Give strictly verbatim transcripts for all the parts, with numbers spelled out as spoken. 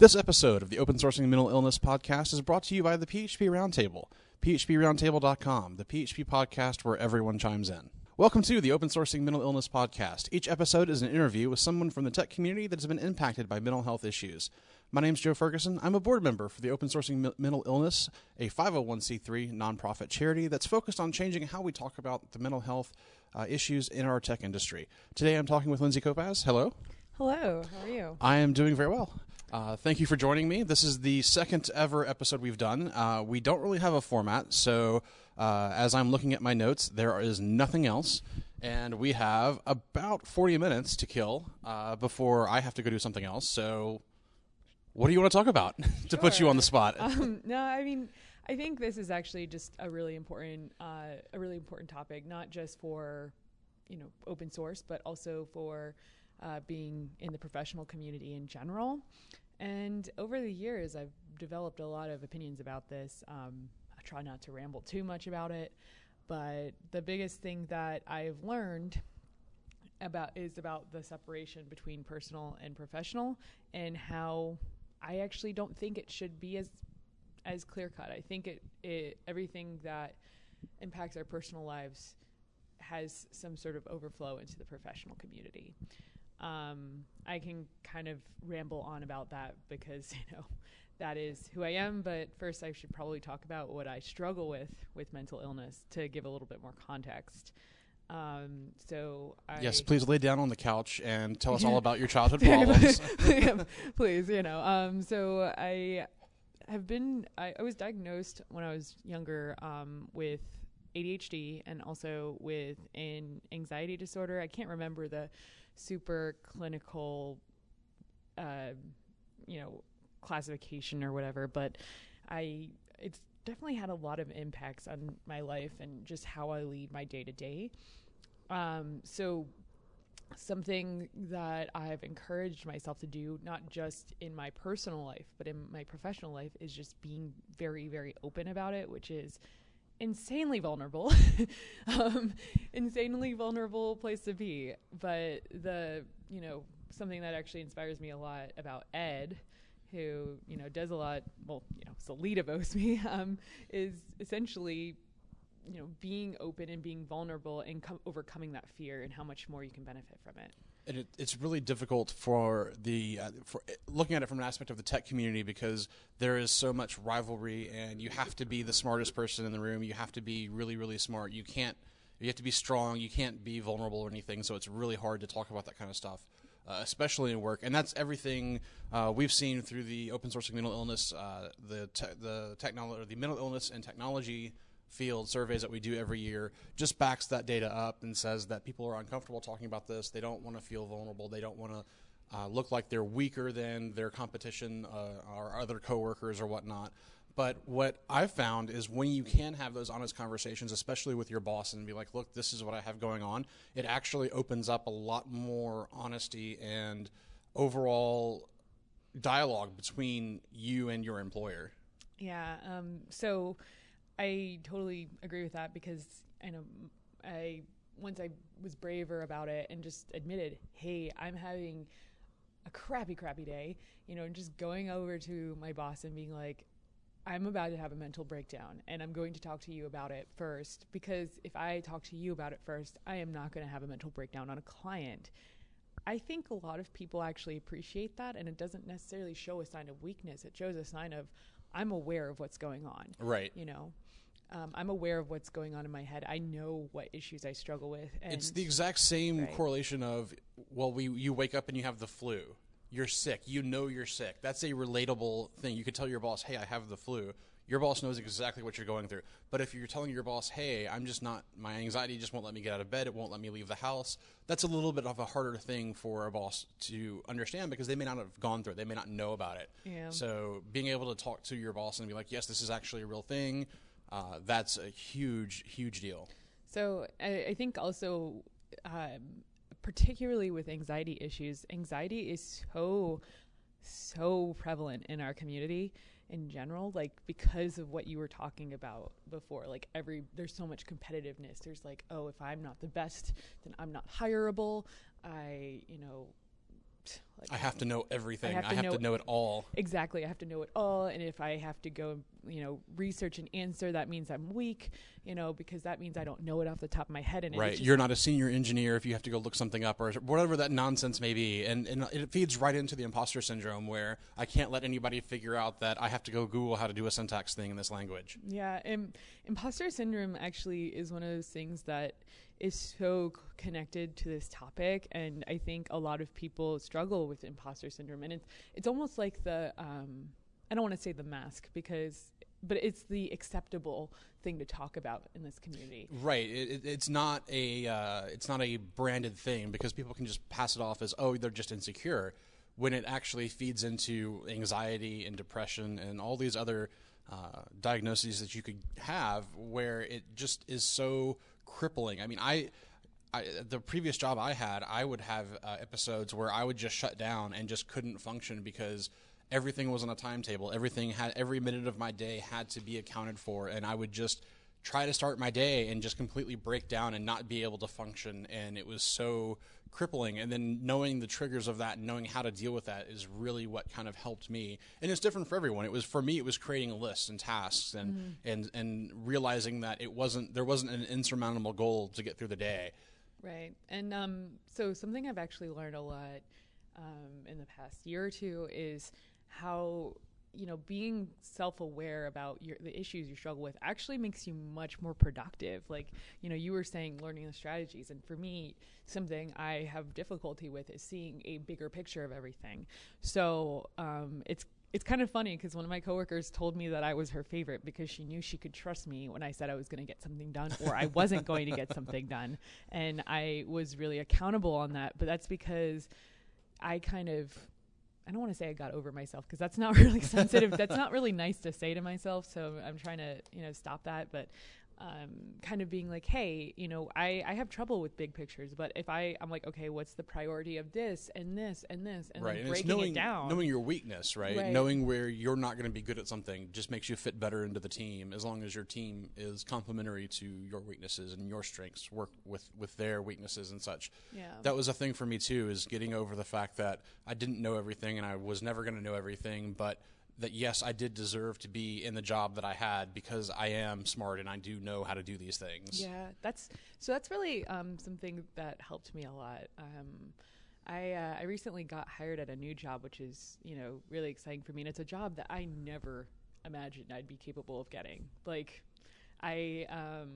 This episode of the Open Sourcing Mental Illness podcast is brought to you by the P H P Roundtable, p h p roundtable dot com, the P H P podcast where everyone chimes in. Welcome to the Open Sourcing Mental Illness podcast. Each episode is an interview with someone from the tech community that has been impacted by mental health issues. My name's Joe Ferguson. I'm a board member for the Open Sourcing M- Mental Illness, a five oh one c three nonprofit charity that's focused on changing how we talk about the mental health uh, issues in our tech industry. Today I'm talking with Lindsey Kopacz. Hello. Hello. How are you? I am doing very well. Uh, thank you for joining me. This is the second ever episode we've done. Uh, we don't really have a format, so uh, as I'm looking at my notes, there is nothing else, and we have about forty minutes to kill uh, before I have to go do something else. So what do you want to talk about to put you on the spot? Um, no, I mean, I think this is actually just a really important, uh, a really important topic, not just for, you know, open source, but also for Uh, being in the professional community in general. And over the years, I've developed a lot of opinions about this. Um, I try not to ramble too much about it, but the biggest thing that I've learned about is about the separation between personal and professional, and how I actually don't think it should be as as clear-cut. I think it, it everything that impacts our personal lives has some sort of overflow into the professional community. Um, I can kind of ramble on about that because, you know, that is who I am. But first, I should probably talk about what I struggle with with mental illness to give a little bit more context. Um, so I yes, please lay down on the couch and tell us all about your childhood problems. Please, you know. Um, so I have been. I, I was diagnosed when I was younger um, with A D H D and also with an anxiety disorder. I can't remember the super clinical, uh, you know, classification or whatever, but I, it's definitely had a lot of impacts on my life and just how I lead my day to day. Um, so something that I've encouraged myself to do, not just in my personal life, but in my professional life, is just being very, very open about it, which is insanely vulnerable, um, insanely vulnerable place to be. But the, you know, something that actually inspires me a lot about Ed, who, you know, does a lot, well, you know, it's the lead of O S M E, um, is essentially, you know, being open and being vulnerable and com- overcoming that fear and how much more you can benefit from it. And it, it's really difficult for the uh, for looking at it from an aspect of the tech community, because there is so much rivalry, and you have to be the smartest person in the room. You have to be really, really smart. You can't. You have to be strong. You can't be vulnerable or anything. So it's really hard to talk about that kind of stuff, uh, especially in work. And that's everything uh, we've seen through the Open Sourcing Mental Illness, uh, the te- the technology, the mental illness and technology field surveys that we do every year, just backs that data up and says that people are uncomfortable talking about this. They don't want to feel vulnerable. They don't want to uh, look like they're weaker than their competition uh, or other coworkers or whatnot. But what I've found is when you can have those honest conversations, especially with your boss, and be like, look, this is what I have going on, it actually opens up a lot more honesty and overall dialogue between you and your employer. Yeah. Um, so I totally agree with that, because I know I once I was braver about it and just admitted, hey, I'm having a crappy, crappy day, you know, and just going over to my boss and being like, I'm about to have a mental breakdown and I'm going to talk to you about it first, because if I talk to you about it first, I am not going to have a mental breakdown on a client. I think a lot of people actually appreciate that, and it doesn't necessarily show a sign of weakness. It shows a sign of, I'm aware of what's going on. Right. You know? Um, I'm aware of what's going on in my head. I know what issues I struggle with. And it's the exact same right. correlation of, well, we you wake up and you have the flu. You're sick. You know you're sick. That's a relatable thing. You could tell your boss, hey, I have the flu. Your boss knows exactly what you're going through. But if you're telling your boss, hey, I'm just not, my anxiety just won't let me get out of bed. It won't let me leave the house. That's a little bit of a harder thing for a boss to understand, because they may not have gone through it. They may not know about it. Yeah. So being able to talk to your boss and be like, yes, this is actually a real thing. Uh, that's a huge, huge deal. So I, I think also, um, particularly with anxiety issues, anxiety is so, so prevalent in our community in general, like because of what you were talking about before, like every, there's so much competitiveness. There's like, oh, if I'm not the best, then I'm not hireable. I, you know, perfect. Like, I have to know everything. I have, to, I have know, to know it all. Exactly. I have to know it all. And if I have to go, you know, research an answer, that means I'm weak, you know, because that means I don't know it off the top of my head. And right. You're not a senior engineer if you have to go look something up or whatever that nonsense may be. And, and it feeds right into the imposter syndrome where I can't let anybody figure out that I have to go Google how to do a syntax thing in this language. Yeah. And imposter syndrome actually is one of those things that is so connected to this topic, and I think a lot of people struggle with imposter syndrome, and it's it's almost like the um, I don't want to say the mask because, but it's the acceptable thing to talk about in this community. Right. It, it's not a uh, it's not a branded thing because people can just pass it off as, oh, they're just insecure, when it actually feeds into anxiety and depression and all these other uh, diagnoses that you could have, where it just is so crippling. I mean, I, I, the previous job I had, I would have uh, episodes where I would just shut down and just couldn't function because everything was on a timetable. Everything had, every minute of my day had to be accounted for. And I would just try to start my day and just completely break down and not be able to function. And it was so crippling. And then knowing the triggers of that and knowing how to deal with that is really what kind of helped me. And it's different for everyone. It was, for me, it was creating lists and tasks and, mm-hmm. and, and realizing that it wasn't, there wasn't an insurmountable goal to get through the day. Right. And um, so something I've actually learned a lot um, in the past year or two is how, you know, being self-aware about your, the issues you struggle with actually makes you much more productive. Like, you know, you were saying learning the strategies. And for me, something I have difficulty with is seeing a bigger picture of everything. So um, it's it's kind of funny because one of my coworkers told me that I was her favorite because she knew she could trust me when I said I was going to get something done or I wasn't going to get something done. And I was really accountable on that. But that's because I kind of... I don't want to say I got over myself because that's not really sensitive. That's not really nice to say to myself. So I'm trying to, you know, stop that. But um, kind of being like, hey, you know, I, I have trouble with big pictures. But if I, I'm like, okay, what's the priority of this and this and this? And right. then and breaking knowing, it down. Knowing your weakness, right? right? Knowing where you're not going to be good at something just makes you fit better into the team as long as your team is complementary to your weaknesses and your strengths, work with, with their weaknesses and such. Yeah. That was a thing for me too, is getting over the fact that I didn't know everything and I was never going to know everything, but that yes, I did deserve to be in the job that I had because I am smart and I do know how to do these things. Yeah, that's so that's really um, something that helped me a lot. Um, I uh, I recently got hired at a new job, which is, you know, really exciting for me. And it's a job that I never imagined I'd be capable of getting. Like I um,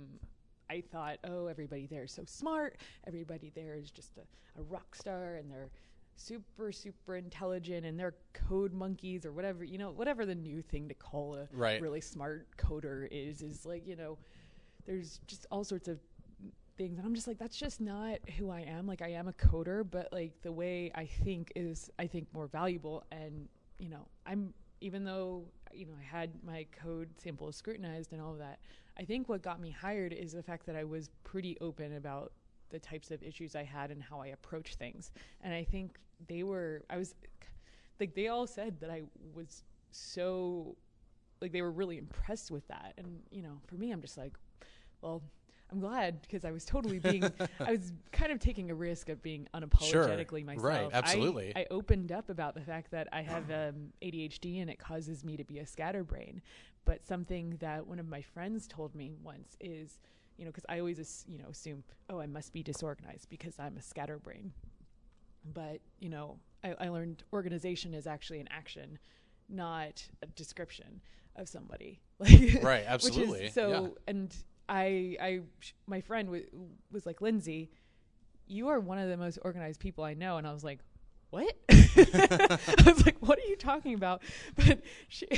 I thought, oh, everybody there is so smart. Everybody there is just a, a rock star and they're super, super intelligent and they're code monkeys or whatever, you know, whatever the new thing to call a right. really smart coder is, is like, you know, there's just all sorts of things. And I'm just like, that's just not who I am. Like I am a coder, but like the way I think is, I think, more valuable. And, you know, I'm, even though, you know, I had my code sample scrutinized and all of that, I think what got me hired is the fact that I was pretty open about the types of issues I had and how I approach things. And I think they were, I was, like they all said that I was so, like they were really impressed with that. And, you know, for me, I'm just like, well, I'm glad because I was totally being, I was kind of taking a risk of being unapologetically sure, myself. Right, absolutely. I, I opened up about the fact that I have um, A D H D and it causes me to be a scatterbrain. But something that one of my friends told me once is, you know, because I always, you know, assume, oh, I must be disorganized because I'm a scatterbrain. But, you know, I, I learned organization is actually an action, not a description of somebody. Like, right, absolutely. Which is so, yeah. And I, I, my friend w- was like, Lindsey, you are one of the most organized people I know. And I was like, what? I was like, what are you talking about? But she...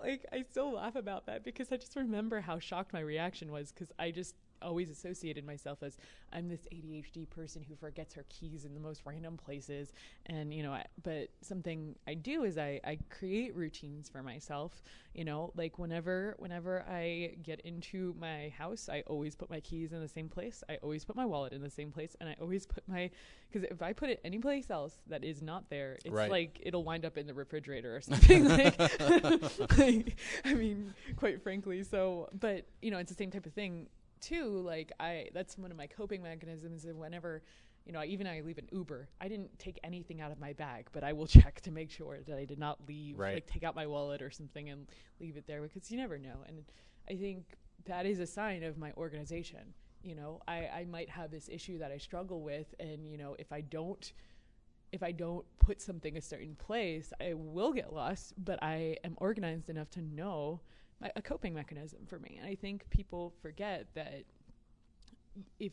like I still laugh about that because I just remember how shocked my reaction was because I just always associated myself as I'm this A D H D person who forgets her keys in the most random places. And, you know, I, but something I do is I, I create routines for myself, you know, like whenever, whenever I get into my house, I always put my keys in the same place. I always put my wallet in the same place. And I always put my, cause if I put it anyplace else that is not there, it's right. like, it'll wind up in the refrigerator or something. like, like, I mean, quite frankly. So, but you know, it's the same type of thing. Too, like I, that's one of my coping mechanisms. And whenever, you know, I, even I leave an Uber, I didn't take anything out of my bag, but I will check to make sure that I did not leave, right. like take out my wallet or something and leave it there, because you never know. And I think that is a sign of my organization. You know, I, I might have this issue that I struggle with, and, you know, if I don't, if I don't put something a certain place, I will get lost, but I am organized enough to know my, a coping mechanism for me. And I think people forget that if,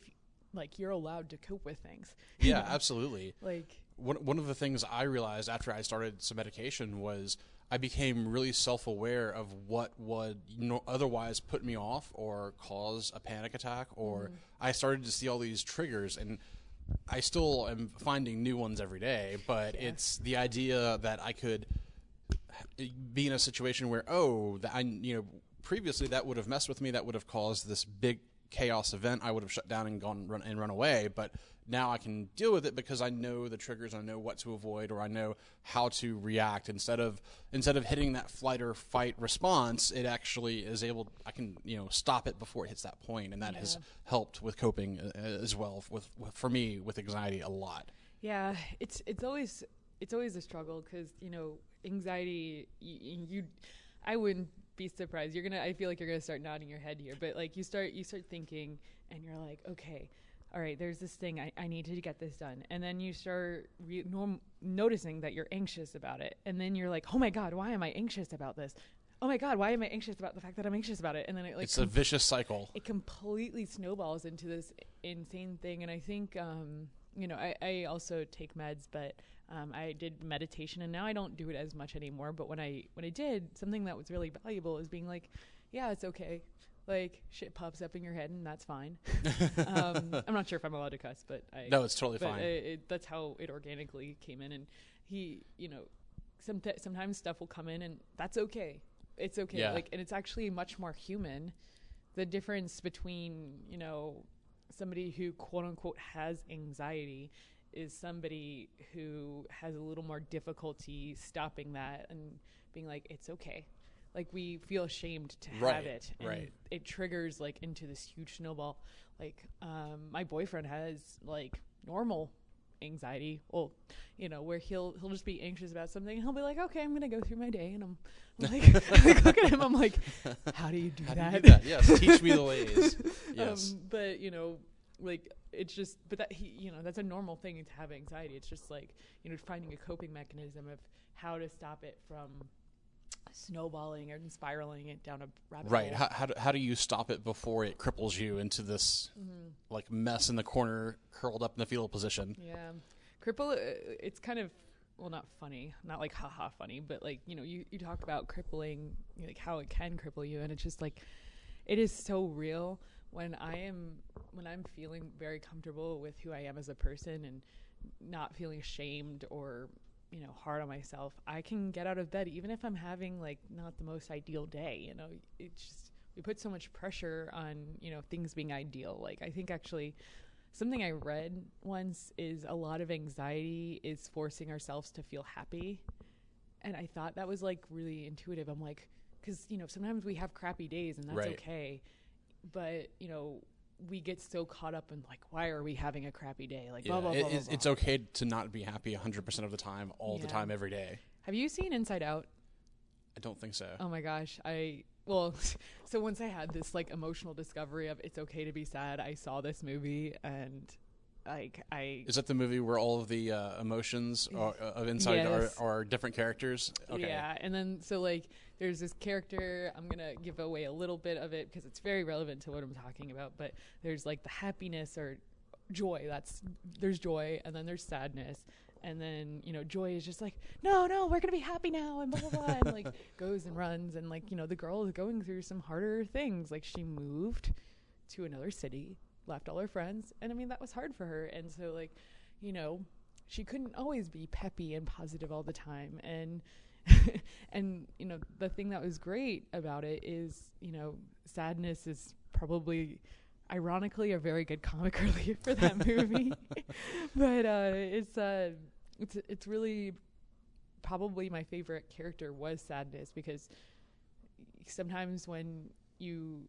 like, you're allowed to cope with things. Yeah, you know? Absolutely. Like one, one of the things I realized after I started some medication was I became really self-aware of what would, you know, otherwise put me off or cause a panic attack, or mm-hmm. I started to see all these triggers, and I still am finding new ones every day, but yeah. it's the idea that I could be in a situation where, oh, that I, you know, previously that would have messed with me, that would have caused this big chaos event, I would have shut down and gone run, and run away, but now I can deal with it because I know the triggers, I know what to avoid, or I know how to react. Instead of instead of hitting that flight or fight response, it actually is able, I can, you know, stop it before it hits that point, and that yeah. has helped with coping as well, with, with for me, with anxiety a lot. Yeah, it's it's always it's always a struggle, because, you know, anxiety, you, you I wouldn't be surprised. You're gonna. I feel like you're gonna start nodding your head here, but like you start, you start thinking, and you're like, okay, all right. There's this thing I, I need to get this done, and then you start re- norm- noticing that you're anxious about it, and then you're like, oh my god, why am I anxious about this? Oh my god, why am I anxious about the fact that I'm anxious about it? And then it like it's com- a vicious cycle. It completely snowballs into this insane thing, and I think, um, you know, I, I also take meds, but. Um, I did meditation, and now I don't do it as much anymore. But when I when I did, something that was really valuable is being like, yeah, it's okay. Like, shit pops up in your head, and that's fine. um, I'm not sure if I'm allowed to cuss, but I, no, it's totally but fine. I, it, that's how it organically came in. And he, you know, some th- sometimes stuff will come in, and that's okay. It's okay. Yeah. Like, and it's actually much more human. The difference between, you know, somebody who quote unquote has anxiety is somebody who has a little more difficulty stopping that and being like, it's okay. Like, we feel ashamed to right, have it. And right. it triggers, like, into this huge snowball. Like, um, my boyfriend has, like, normal anxiety. Well, you know, where he'll he'll just be anxious about something, and he'll be like, okay, I'm going to go through my day. And I'm, I'm like, like, look at him. I'm like, how do you do how that? How do you do that? Yes, teach me the ways. Yes. Um, but, you know, like, it's just, but that he, you know, that's a normal thing to have anxiety. It's just like, you know, finding a coping mechanism of how to stop it from snowballing and spiraling it down a rabbit hole. Right. How, how, do, how do you stop it before it cripples you into this mm-hmm. like mess in the corner, curled up in the fetal position? Yeah. Cripple, it's kind of, well, not funny, not like haha funny, but like, you know, you, you talk about crippling, like how it can cripple you. And it's just like, it is so real. When I am, when I'm feeling very comfortable with who I am as a person and not feeling ashamed or, you know, hard on myself, I can get out of bed even if I'm having like not the most ideal day. You know, it's just, we put so much pressure on, you know, things being ideal. Like, I think actually something I read once is a lot of anxiety is forcing ourselves to feel happy. And I thought that was like really intuitive. I'm like, because, you know, sometimes we have crappy days, and that's right. okay. But, you know, we get so caught up in, like, why are we having a crappy day? Like, yeah, blah, blah, blah, blah, blah. It's okay to not be happy one hundred percent of the time, all yeah. the time, every day. Have you seen Inside Out? I don't think so. Oh, my gosh. I – well, so once I had this, like, emotional discovery of it's okay to be sad, I saw this movie, and – Like I Is that the movie where all of the uh, emotions are, uh, of Inside yes. are, are different characters? Okay. Yeah, and then so like there's this character, I'm going to give away a little bit of it because it's very relevant to what I'm talking about, but there's like the happiness or joy, that's there's joy, and then there's sadness, and then, you know, joy is just like, no, no, we're going to be happy now, and blah, blah, blah, and like goes and runs, and like, you know, the girl is going through some harder things, like she moved to another city, left all her friends, and I mean that was hard for her, and so like, you know, she couldn't always be peppy and positive all the time, and and you know, the thing that was great about it is, you know, sadness is probably ironically a very good comic relief for that movie. But uh it's uh it's it's really probably my favorite character was Sadness, because sometimes when you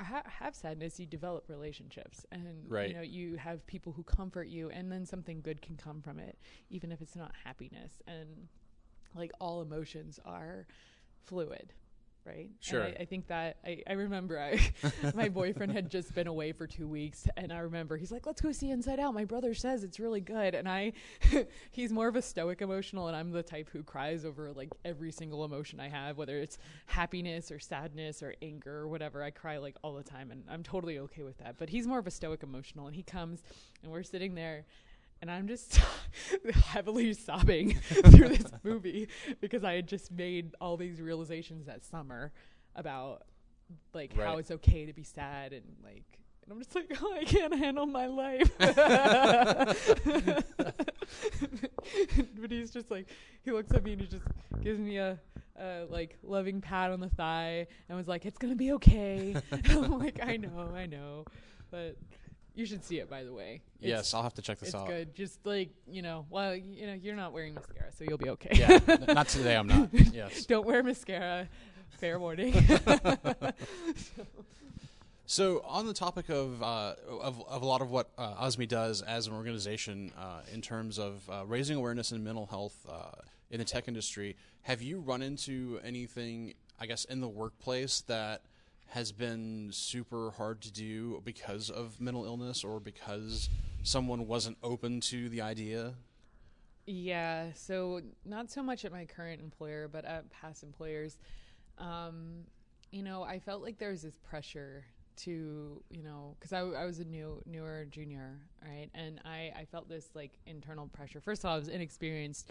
ha have sadness, you develop relationships, and right. you know, you have people who comfort you, and then something good can come from it, even if it's not happiness. And like, all emotions are fluid. Right. Sure. I, I think that I, I remember I, my boyfriend had just been away for two weeks. And I remember he's like, let's go see Inside Out. My brother says it's really good. And I he's more of a stoic emotional. And I'm the type who cries over like every single emotion I have, whether it's happiness or sadness or anger or whatever. I cry like all the time. And I'm totally OK with that. But he's more of a stoic emotional. And he comes and we're sitting there. And I'm just heavily sobbing through this movie because I had just made all these realizations that summer about like right. how it's okay to be sad, and like, and I'm just like, oh, I can't handle my life. But he's just like, he looks at me and he just gives me a, a like loving pat on the thigh and was like, it's gonna be okay. I'm like, I know, I know, but. You should see it, by the way. It's, yes, I'll have to check this it's out. It's good. Just like, you know, well, you know, you're not wearing mascara, so you'll be okay. Yeah, n not today. I'm not. Yes. Don't wear mascara. Fair warning. so. so on the topic of, uh, of, of a lot of what uh, O S M E does as an organization uh, in terms of uh, raising awareness in mental health uh, in the tech industry, have you run into anything, I guess, in the workplace that has been super hard to do because of mental illness or because someone wasn't open to the idea? Yeah, so not so much at my current employer, but at past employers. Um, you know, I felt like there was this pressure to, you know, because I, I was a new, newer junior, right? And I, I felt this like internal pressure. First of all, I was inexperienced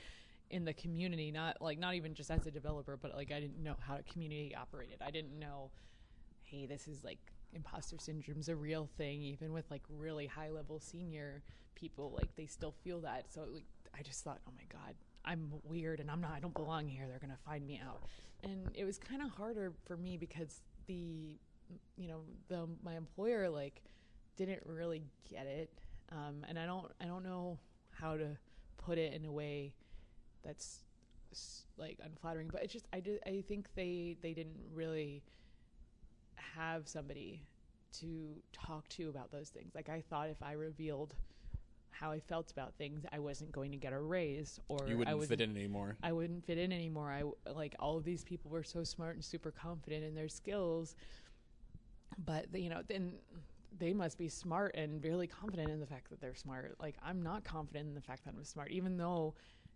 in the community, not like not even just as a developer, but like I didn't know how a community operated. I didn't know, hey, this is like imposter syndrome's a real thing, even with like really high level senior people, like they still feel that. So like, I just thought, oh my God, I'm weird and I'm not, I don't belong here. They're gonna find me out. And it was kind of harder for me because the, you know, the, my employer like didn't really get it. Um, and I don't, I don't know how to put it in a way that's like unflattering, but it's just, I did, I think they, they didn't really have somebody to talk to about those things. Like I thought if I revealed how I felt about things, I wasn't going to get a raise, or you wouldn't I wouldn't fit in anymore. I wouldn't fit in anymore. I w like all of these people were so smart and super confident in their skills, but the, you know, then they must be smart and really confident in the fact that they're smart. Like I'm not confident in the fact that I'm smart, even though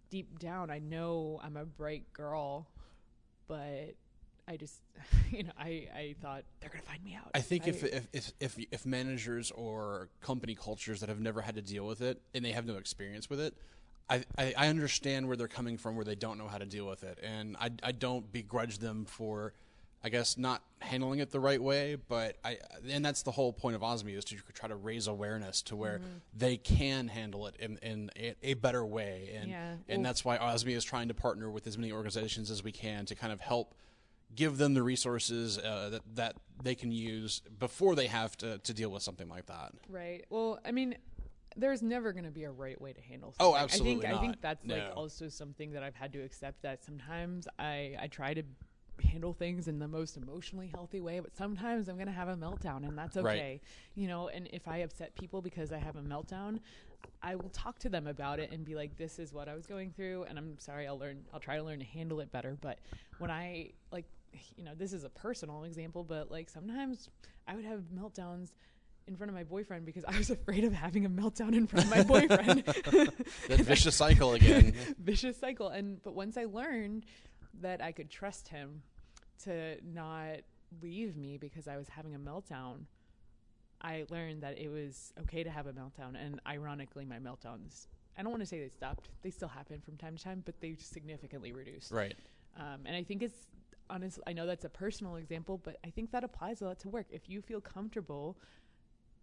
deep down I know I'm a bright girl, but I just, you know, I, I thought they're going to find me out. I think I, if, if, if, if, if managers or company cultures that have never had to deal with it and they have no experience with it, I, I, I understand where they're coming from, where they don't know how to deal with it. And I, I don't begrudge them for, I guess, not handling it the right way. But I, and that's the whole point of O S M E, is to try to raise awareness to where mm-hmm. they can handle it in, in a, a better way. And, yeah. and well, that's why O S M E is trying to partner with as many organizations as we can to kind of help give them the resources uh, that, that they can use before they have to, to deal with something like that. Right. Well, I mean, there's never going to be a right way to handle something. Oh, absolutely I think, not. I think that's no. like also something that I've had to accept, that sometimes I, I try to handle things in the most emotionally healthy way, but sometimes I'm going to have a meltdown, and that's okay. Right. You know, and if I upset people because I have a meltdown, I will talk to them about it and be like, this is what I was going through, and I'm sorry, I'll learn, I'll try to learn to handle it better. But when I, like, you know, this is a personal example, but like sometimes I would have meltdowns in front of my boyfriend because I was afraid of having a meltdown in front of my boyfriend. That vicious cycle again. Vicious cycle. And, but once I learned that I could trust him to not leave me because I was having a meltdown, I learned that it was okay to have a meltdown. And ironically, my meltdowns, I don't want to say they stopped. They still happen from time to time, but they significantly reduced. Right. Um, and I think it's, honestly, I know that's a personal example, but I think that applies a lot to work. If you feel comfortable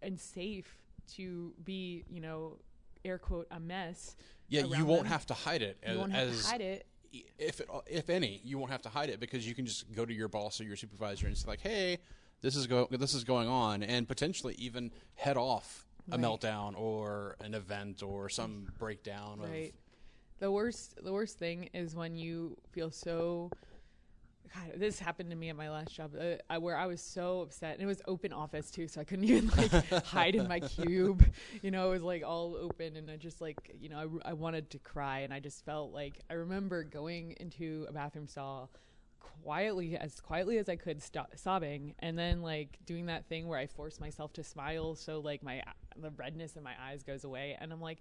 and safe to be, you know, air quote, a mess. Yeah, you won't them, have to hide it. As, you won't have as to hide it. If, it, if any, you won't have to hide it, because you can just go to your boss or your supervisor and say like, hey, this is, go this is going on, and potentially even head off a right. meltdown or an event or some breakdown. Right. Of the worst, the worst thing is when you feel so God, this happened to me at my last job, uh, where I was so upset, and it was open office too, so I couldn't even like hide in my cube. You know, it was like all open, and I just like, you know, I, I wanted to cry, and I just felt like, I remember going into a bathroom stall quietly, as quietly as I could, stop sobbing, and then like doing that thing where I force myself to smile, so like my the redness in my eyes goes away, and I'm like,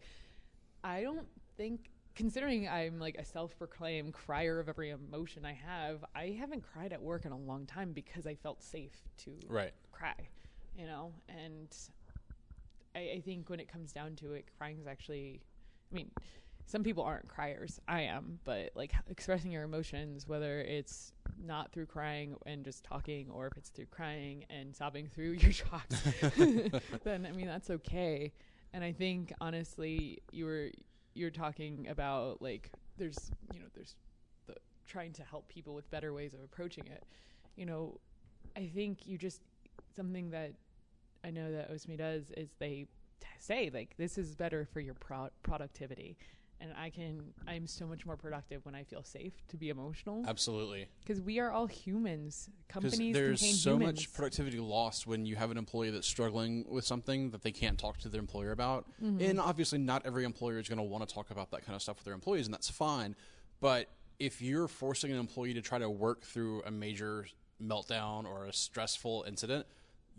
I don't think. Considering I'm like a self-proclaimed crier of every emotion I have, I haven't cried at work in a long time because I felt safe to right. cry, you know? And I, I think when it comes down to it, crying is actually, I mean, some people aren't criers. I am, but like expressing your emotions, whether it's not through crying and just talking, or if it's through crying and sobbing through your shocks, then, I mean, that's okay. And I think, honestly, you were... you're talking about like there's you know there's the trying to help people with better ways of approaching it. you know I think you just something that I know that O S M E does is they t- say like this is better for your pro- productivity, and I can I'm so much more productive when I feel safe to be emotional. Absolutely, because we are all humans. Companies there's contain so humans. Much productivity lost when you have an employee that's struggling with something that they can't talk to their employer about. Mm-hmm. And obviously not every employer is going to want to talk about that kind of stuff with their employees, and that's fine. But if you're forcing an employee to try to work through a major meltdown or a stressful incident,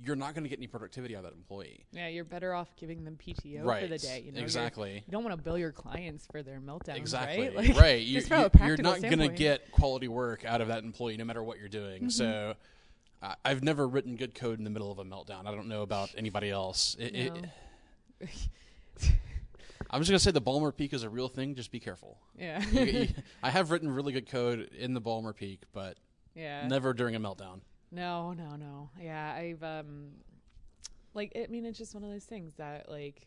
you're not going to get any productivity out of that employee. Yeah, you're better off giving them P T O right. for the day. You know? Exactly. You're, you don't want to bill your clients for their meltdowns, exactly. right? Like, right. You, you, you're not going to get quality work out of that employee no matter what you're doing. Mm-hmm. So uh, I've never written good code in the middle of a meltdown. I don't know about anybody else. It, no. it, I'm just going to say the Balmer Peak is a real thing. Just be careful. Yeah. you, you, I have written really good code in the Balmer Peak, but yeah. never during a meltdown. No, no, no. Yeah, I've, um, like, I mean, it's just one of those things that, like,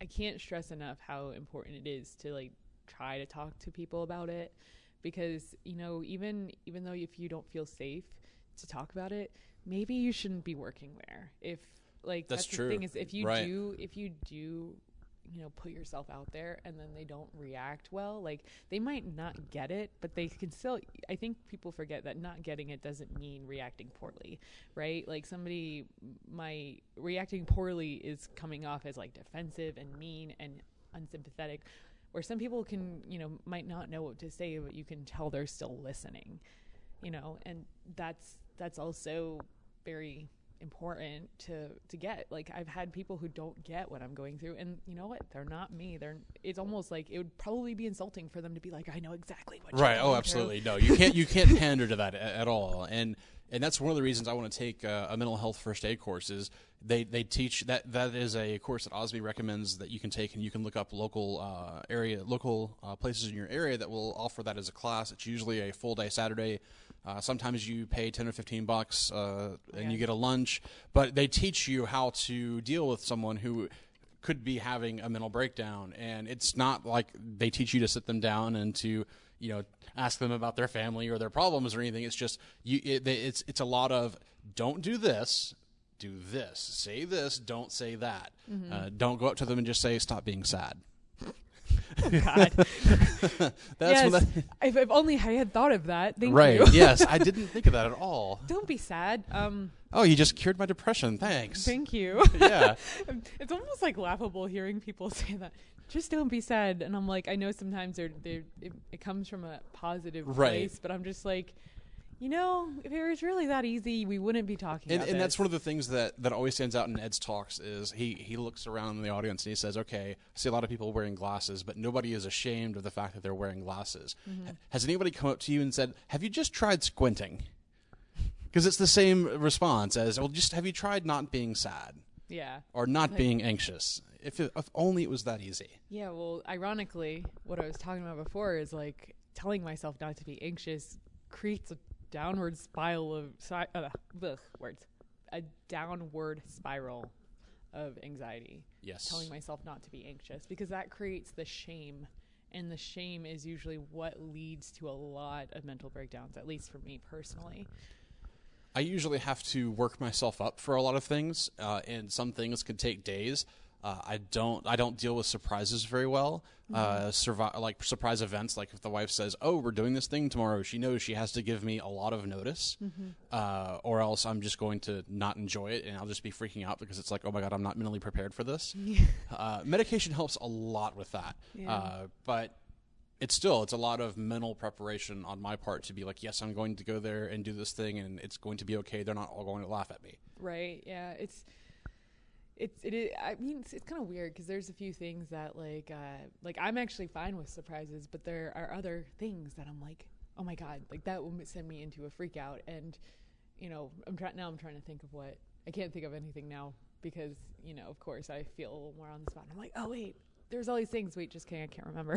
I can't stress enough how important it is to, like, try to talk to people about it, because, you know, even, even though if you don't feel safe to talk about it, maybe you shouldn't be working there. If, like, that's, that's true. The thing is, if you right. do, if you do, you know, put yourself out there and then they don't react well, like they might not get it, but they can still, I think people forget that not getting it doesn't mean reacting poorly, right? Like somebody might, reacting poorly is coming off as like defensive and mean and unsympathetic, where some people can, you know, might not know what to say, but you can tell they're still listening, you know, and that's, that's also very important to to get. Like I've had people who don't get what I'm going through, and you know what, they're not me. They're it's almost like it would probably be insulting for them to be like, I know exactly what you're right oh absolutely through. No, you can't you can't pander to that at, at all, and and that's one of the reasons I want to take uh, a mental health first aid course. Is they they teach that that is a course that O S M E recommends that you can take, and you can look up local uh area local uh, places in your area that will offer that as a class. It's usually a full day Saturday. Uh, sometimes you pay ten or fifteen bucks uh, and yeah. you get a lunch, but they teach you how to deal with someone who could be having a mental breakdown. And it's not like they teach you to sit them down and to, you know, ask them about their family or their problems or anything. It's just, you. It, it's it's a lot of don't do this, do this, say this, don't say that. Mm-hmm. Uh, don't go up to them and just say, stop being sad. Oh, God. That's yes, what I, if, if only I had thought of that. Thank right. you. Yes, I didn't think of that at all. Don't be sad. Um, oh, you just cured my depression. Thanks. Thank you. Yeah. It's almost like laughable hearing people say that. Just don't be sad. And I'm like, I know sometimes they're, they're, it, it comes from a positive right. place, but I'm just like, you know, if it was really that easy, we wouldn't be talking and, about it. And this. That's one of the things that, that always stands out in Ed's talks is he, he looks around in the audience and he says, okay, I see a lot of people wearing glasses, but nobody is ashamed of the fact that they're wearing glasses. Mm-hmm. Has anybody come up to you and said, have you just tried squinting? Because it's the same response as, well, just have you tried not being sad? Yeah. Or not like, being anxious? If, it, if only it was that easy. Yeah, well, ironically, what I was talking about before is like telling myself not to be anxious creates a downward spiral of uh, ugh, words, a downward spiral of anxiety. Yes, telling myself not to be anxious, because that creates the shame, and the shame is usually what leads to a lot of mental breakdowns. At least for me personally, I usually have to work myself up for a lot of things, uh, and some things could take days. Uh, I don't. I don't deal with surprises very well. Uh, survi- like surprise events, like if the wife says, "Oh, we're doing this thing tomorrow," she knows she has to give me a lot of notice, mm-hmm. uh, or else I'm just going to not enjoy it, and I'll just be freaking out because it's like, "Oh my god, I'm not mentally prepared for this." Yeah. Uh, medication helps a lot with that, yeah. uh, but it's still it's a lot of mental preparation on my part to be like, "Yes, I'm going to go there and do this thing, and it's going to be okay. They're not all going to laugh at me." Right? Yeah. It's. It's it is, I mean it's, it's kind of weird because there's a few things that like uh, like I'm actually fine with surprises, but there are other things that I'm like, oh my god, like that will send me into a freak out. And you know, I'm trying now. I'm trying to think of what I can't think of anything now because you know, of course, I feel a little more on the spot. And I'm like, oh wait, there's all these things. Wait, just kidding, I can't remember.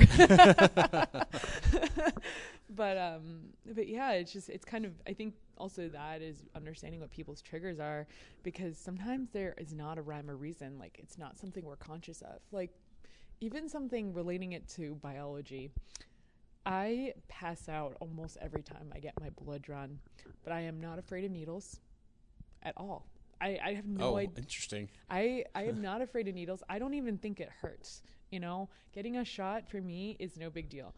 but um, but yeah, it's just it's kind of I think. Also that is understanding what people's triggers are, because sometimes there is not a rhyme or reason. Like it's not something we're conscious of. Like even something relating it to biology, I pass out almost every time I get my blood drawn, but I am not afraid of needles at all. I, I have no oh, idea. Interesting. I, I am not afraid of needles. I don't even think it hurts. You know, getting a shot for me is no big deal.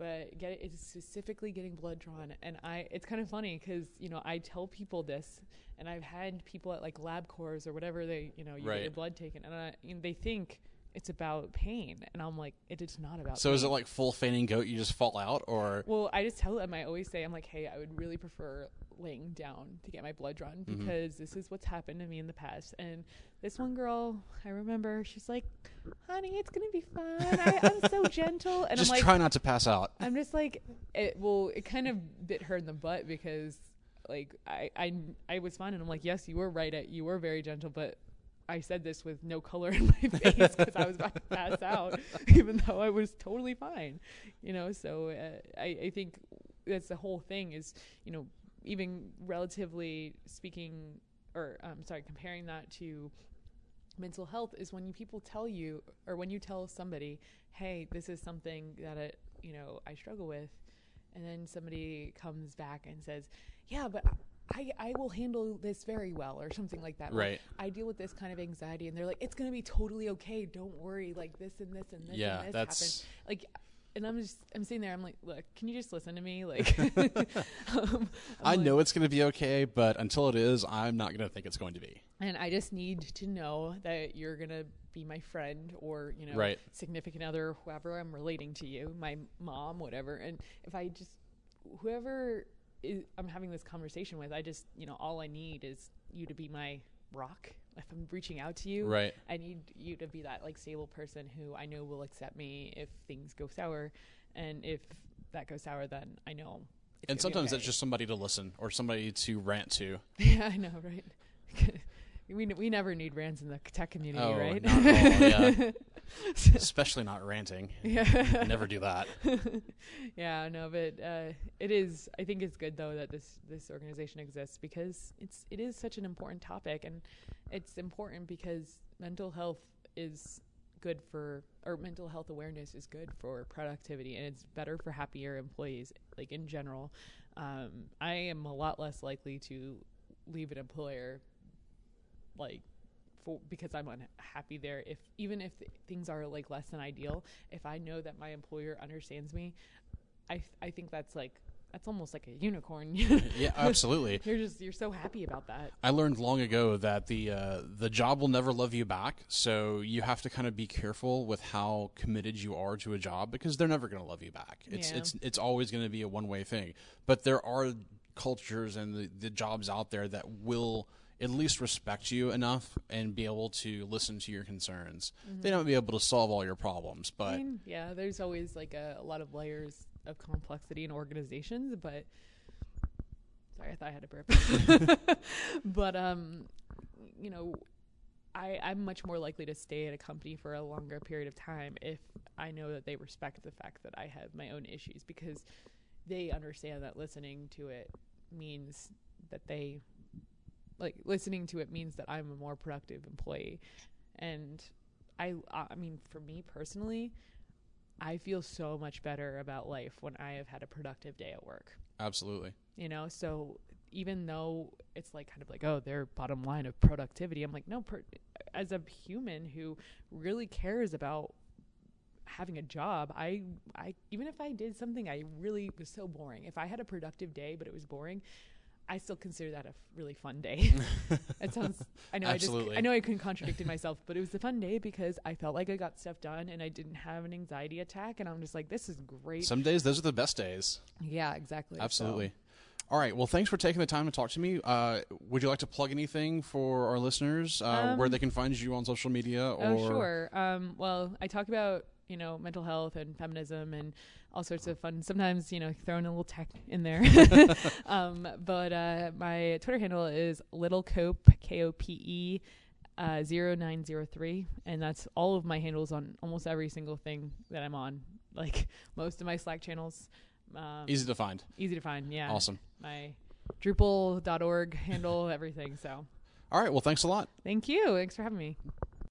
But get it, it's specifically getting blood drawn. And I, it's kind of funny because, you know, I tell people this and I've had people at like LabCorp or whatever they, you know, you right. get your blood taken and, I, and they think it's about pain. And I'm like, it is not about so pain. So is it like full fainting goat? You just fall out or? Well, I just tell them, I always say, I'm like, hey, I would really prefer laying down to get my blood drawn because mm-hmm. this is what's happened to me in the past. And this one girl, I remember, she's like, honey, it's gonna be fun. I, I'm so gentle. And just I'm like, try not to pass out. I'm just like, it well, it kind of bit her in the butt because like I, I, I was fine. And I'm like, yes, you were right. At, you were very gentle, but I said this with no color in my face because I was about to pass out, even though I was totally fine, you know? So uh, I, I think that's the whole thing is, you know, even relatively speaking, or I'm um, sorry, comparing that to mental health is when you, people tell you, or when you tell somebody, hey, this is something that, it, you know, I struggle with. And then somebody comes back and says, yeah, but I, I will handle this very well or something like that. Right. Like, I deal with this kind of anxiety and they're like, it's going to be totally okay. Don't worry. Like this and this and this yeah, and this happened. Like, and I'm just, I'm sitting there, I'm like, look, can you just listen to me? Like, um, I like, know it's going to be okay, but until it is, I'm not going to think it's going to be. And I just need to know that you're going to be my friend or, you know, right. significant other, whoever I'm relating to you, my mom, whatever. And if I just, whoever is, I'm having this conversation with, I just, you know, all I need is you to be my rock. If I'm reaching out to you, right. I need you to be that like stable person who I know will accept me if things go sour. And if that goes sour, then I know. It's and sometimes okay. That's just somebody to listen or somebody to rant to. Yeah, I know, right? we n- we never need rants in the tech community, oh, right? Not all, yeah. Especially not ranting. Yeah. Never do that. yeah, no, but uh, it is. I think it's good though that this this organization exists because it's it is such an important topic, and it's important because mental health is good for, or mental health awareness is good for productivity, and it's better for happier employees, like in general. Um, I am a lot less likely to leave an employer, like. Because I'm unhappy there, if even if th- things are like less than ideal, if I know that my employer understands me, I th- I think that's like that's almost like a unicorn. yeah, absolutely. You're just you're so happy about that. I learned long ago that the uh, the job will never love you back, so you have to kind of be careful with how committed you are to a job because they're never going to love you back. It's yeah. it's it's always going to be a one way thing. But there are cultures and the, the jobs out there that will. At least respect you enough and be able to listen to your concerns. Mm-hmm. They don't be able to solve all your problems, but I mean, yeah, there's always like a, a lot of layers of complexity in organizations, but sorry, I thought I had a burp. but, um, you know, I, I'm much more likely to stay at a company for a longer period of time if I know that they respect the fact that I have my own issues because they understand that listening to it means that they like listening to it means that I'm a more productive employee. And I, I mean, for me personally, I feel so much better about life when I have had a productive day at work. Absolutely. You know, so even though it's like kind of like, oh, their bottom line of productivity, I'm like, no, per- as a human who really cares about having a job, I, I, even if I did something I really was so boring, if I had a productive day, but it was boring, I still consider that a f- really fun day. It sounds, I know, I just, I know I couldn't contradict myself, but it was a fun day because I felt like I got stuff done and I didn't have an anxiety attack. And I'm just like, this is great. Some days, those are the best days. Yeah, exactly. Absolutely. So. All right. Well, thanks for taking the time to talk to me. Uh, would you like to plug anything for our listeners, uh, um, where they can find you on social media? Or oh, sure. Um, well, I talk about, you know, mental health and feminism and all sorts of fun, sometimes, you know, throwing a little tech in there. um, but uh, my Twitter handle is littlecope, K O P E, uh, zero nine zero three. And that's all of my handles on almost every single thing that I'm on, like most of my Slack channels. Um, easy to find. Easy to find, yeah. Awesome. My Drupal dot org handle, everything, so. All right, well, thanks a lot. Thank you. Thanks for having me.